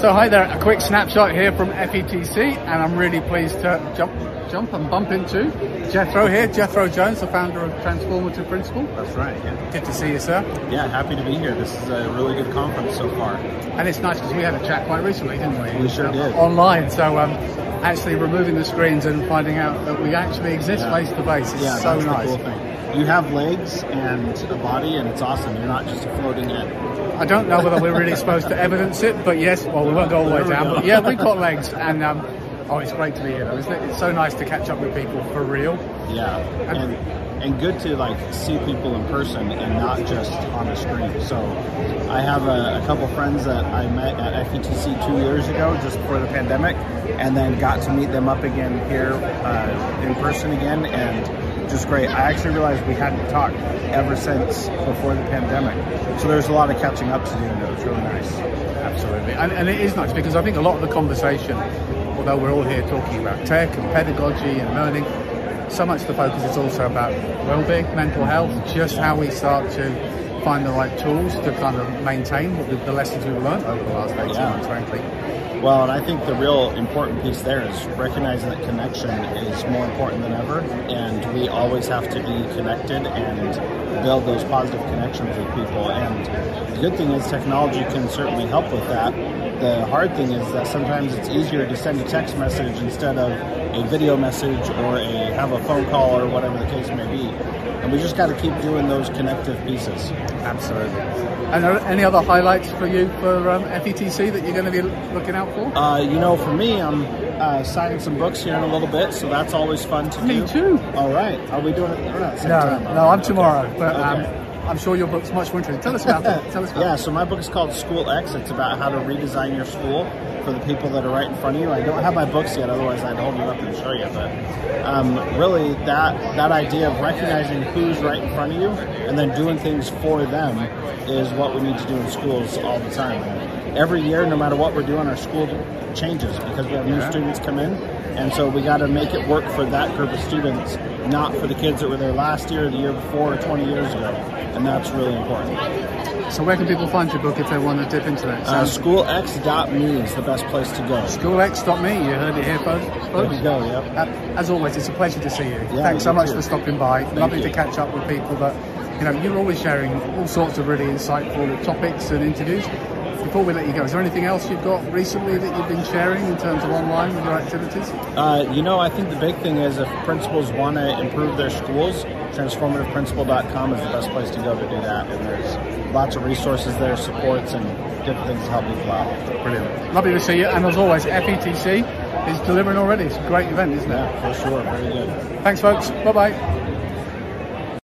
So hi there, a quick snapshot here from FETC, and I'm really pleased to bump into Jethro here, Jethro Jones, the founder of Transformative Principle. That's right, yeah. Good to see you, sir. Yeah, happy to be here. This is a really good conference so far. And it's nice because we had a chat quite recently, didn't we? We sure did. Online, so actually removing the screens and finding out that we actually exist face to face. It's so nice. Cool thing. You have legs and a body, and it's awesome. You're not just floating in. I don't know whether we're really supposed to evidence it, but yes, well, we won't go all the way down. But yeah, we've got legs, and oh, it's great to be here, though, isn't it? It's so nice to catch up with people for real. Yeah, and good to like see people in person and not just on the screen. So I have a couple friends that I met at FETC 2 years ago, just before the pandemic, and then got to meet them up again here in person again, and just great. I actually realized we hadn't talked ever since before the pandemic. So there's a lot of catching up to do, and it's really nice. Absolutely. And it is nice because I think a lot of the conversation, although we're all here talking about tech and pedagogy and learning, so much of the focus is also about well-being, mental health, just how we start to find the right tools to kind of maintain the lessons we've learned over the last 18 months, frankly. Well, and I think the real important piece there is recognizing that connection is more important than ever, and we always have to be connected and build those positive connections with people. And the good thing is technology can certainly help with that. The hard thing is that sometimes it's easier to send a text message instead of a video message or have a phone call or whatever the case may be. And we just got to keep doing those connective pieces. Absolutely. And are any other highlights for you for FETC that you're going to be looking out for? You know, for me, I'm signing some books here in a little bit, so that's always fun to do. Me too. All right. Are we doing it? We're not at the same time. No, I'm tomorrow. Okay. But, okay. I'm sure your book's much more interesting. Tell us about it. Yeah, so my book is called School X. It's about how to redesign your school for the people that are right in front of you. I don't have my books yet, otherwise I'd hold them up and show you. But really, that idea of recognizing who's right in front of you and then doing things for them is what we need to do in schools all the time. Every year, no matter what we're doing, our school changes because we have new students come in. And so we got to make it work for that group of students, not for the kids that were there last year, the year before, or 20 years ago. And that's really important. So where can people find your book if they want to dip into that? SchoolX.me is the best place to go. SchoolX.me, you heard it here, folks. There you go, yep. As always, it's a pleasure to see you. Yeah, thanks so much for stopping by. Lovely to catch up with people that, you know, you're always sharing all sorts of really insightful topics and interviews. Before we let you go, is there anything else you've got recently that you've been sharing in terms of online with your activities? You know, I think the big thing is if principals want to improve their schools, transformativeprincipal.com is the best place to go to do that. And there's lots of resources there, supports, and different things to help people out. Brilliant. Lovely to see you. And as always, FETC is delivering already. It's a great event, isn't it? Yeah, for sure. Very good. Thanks, folks. Bye-bye.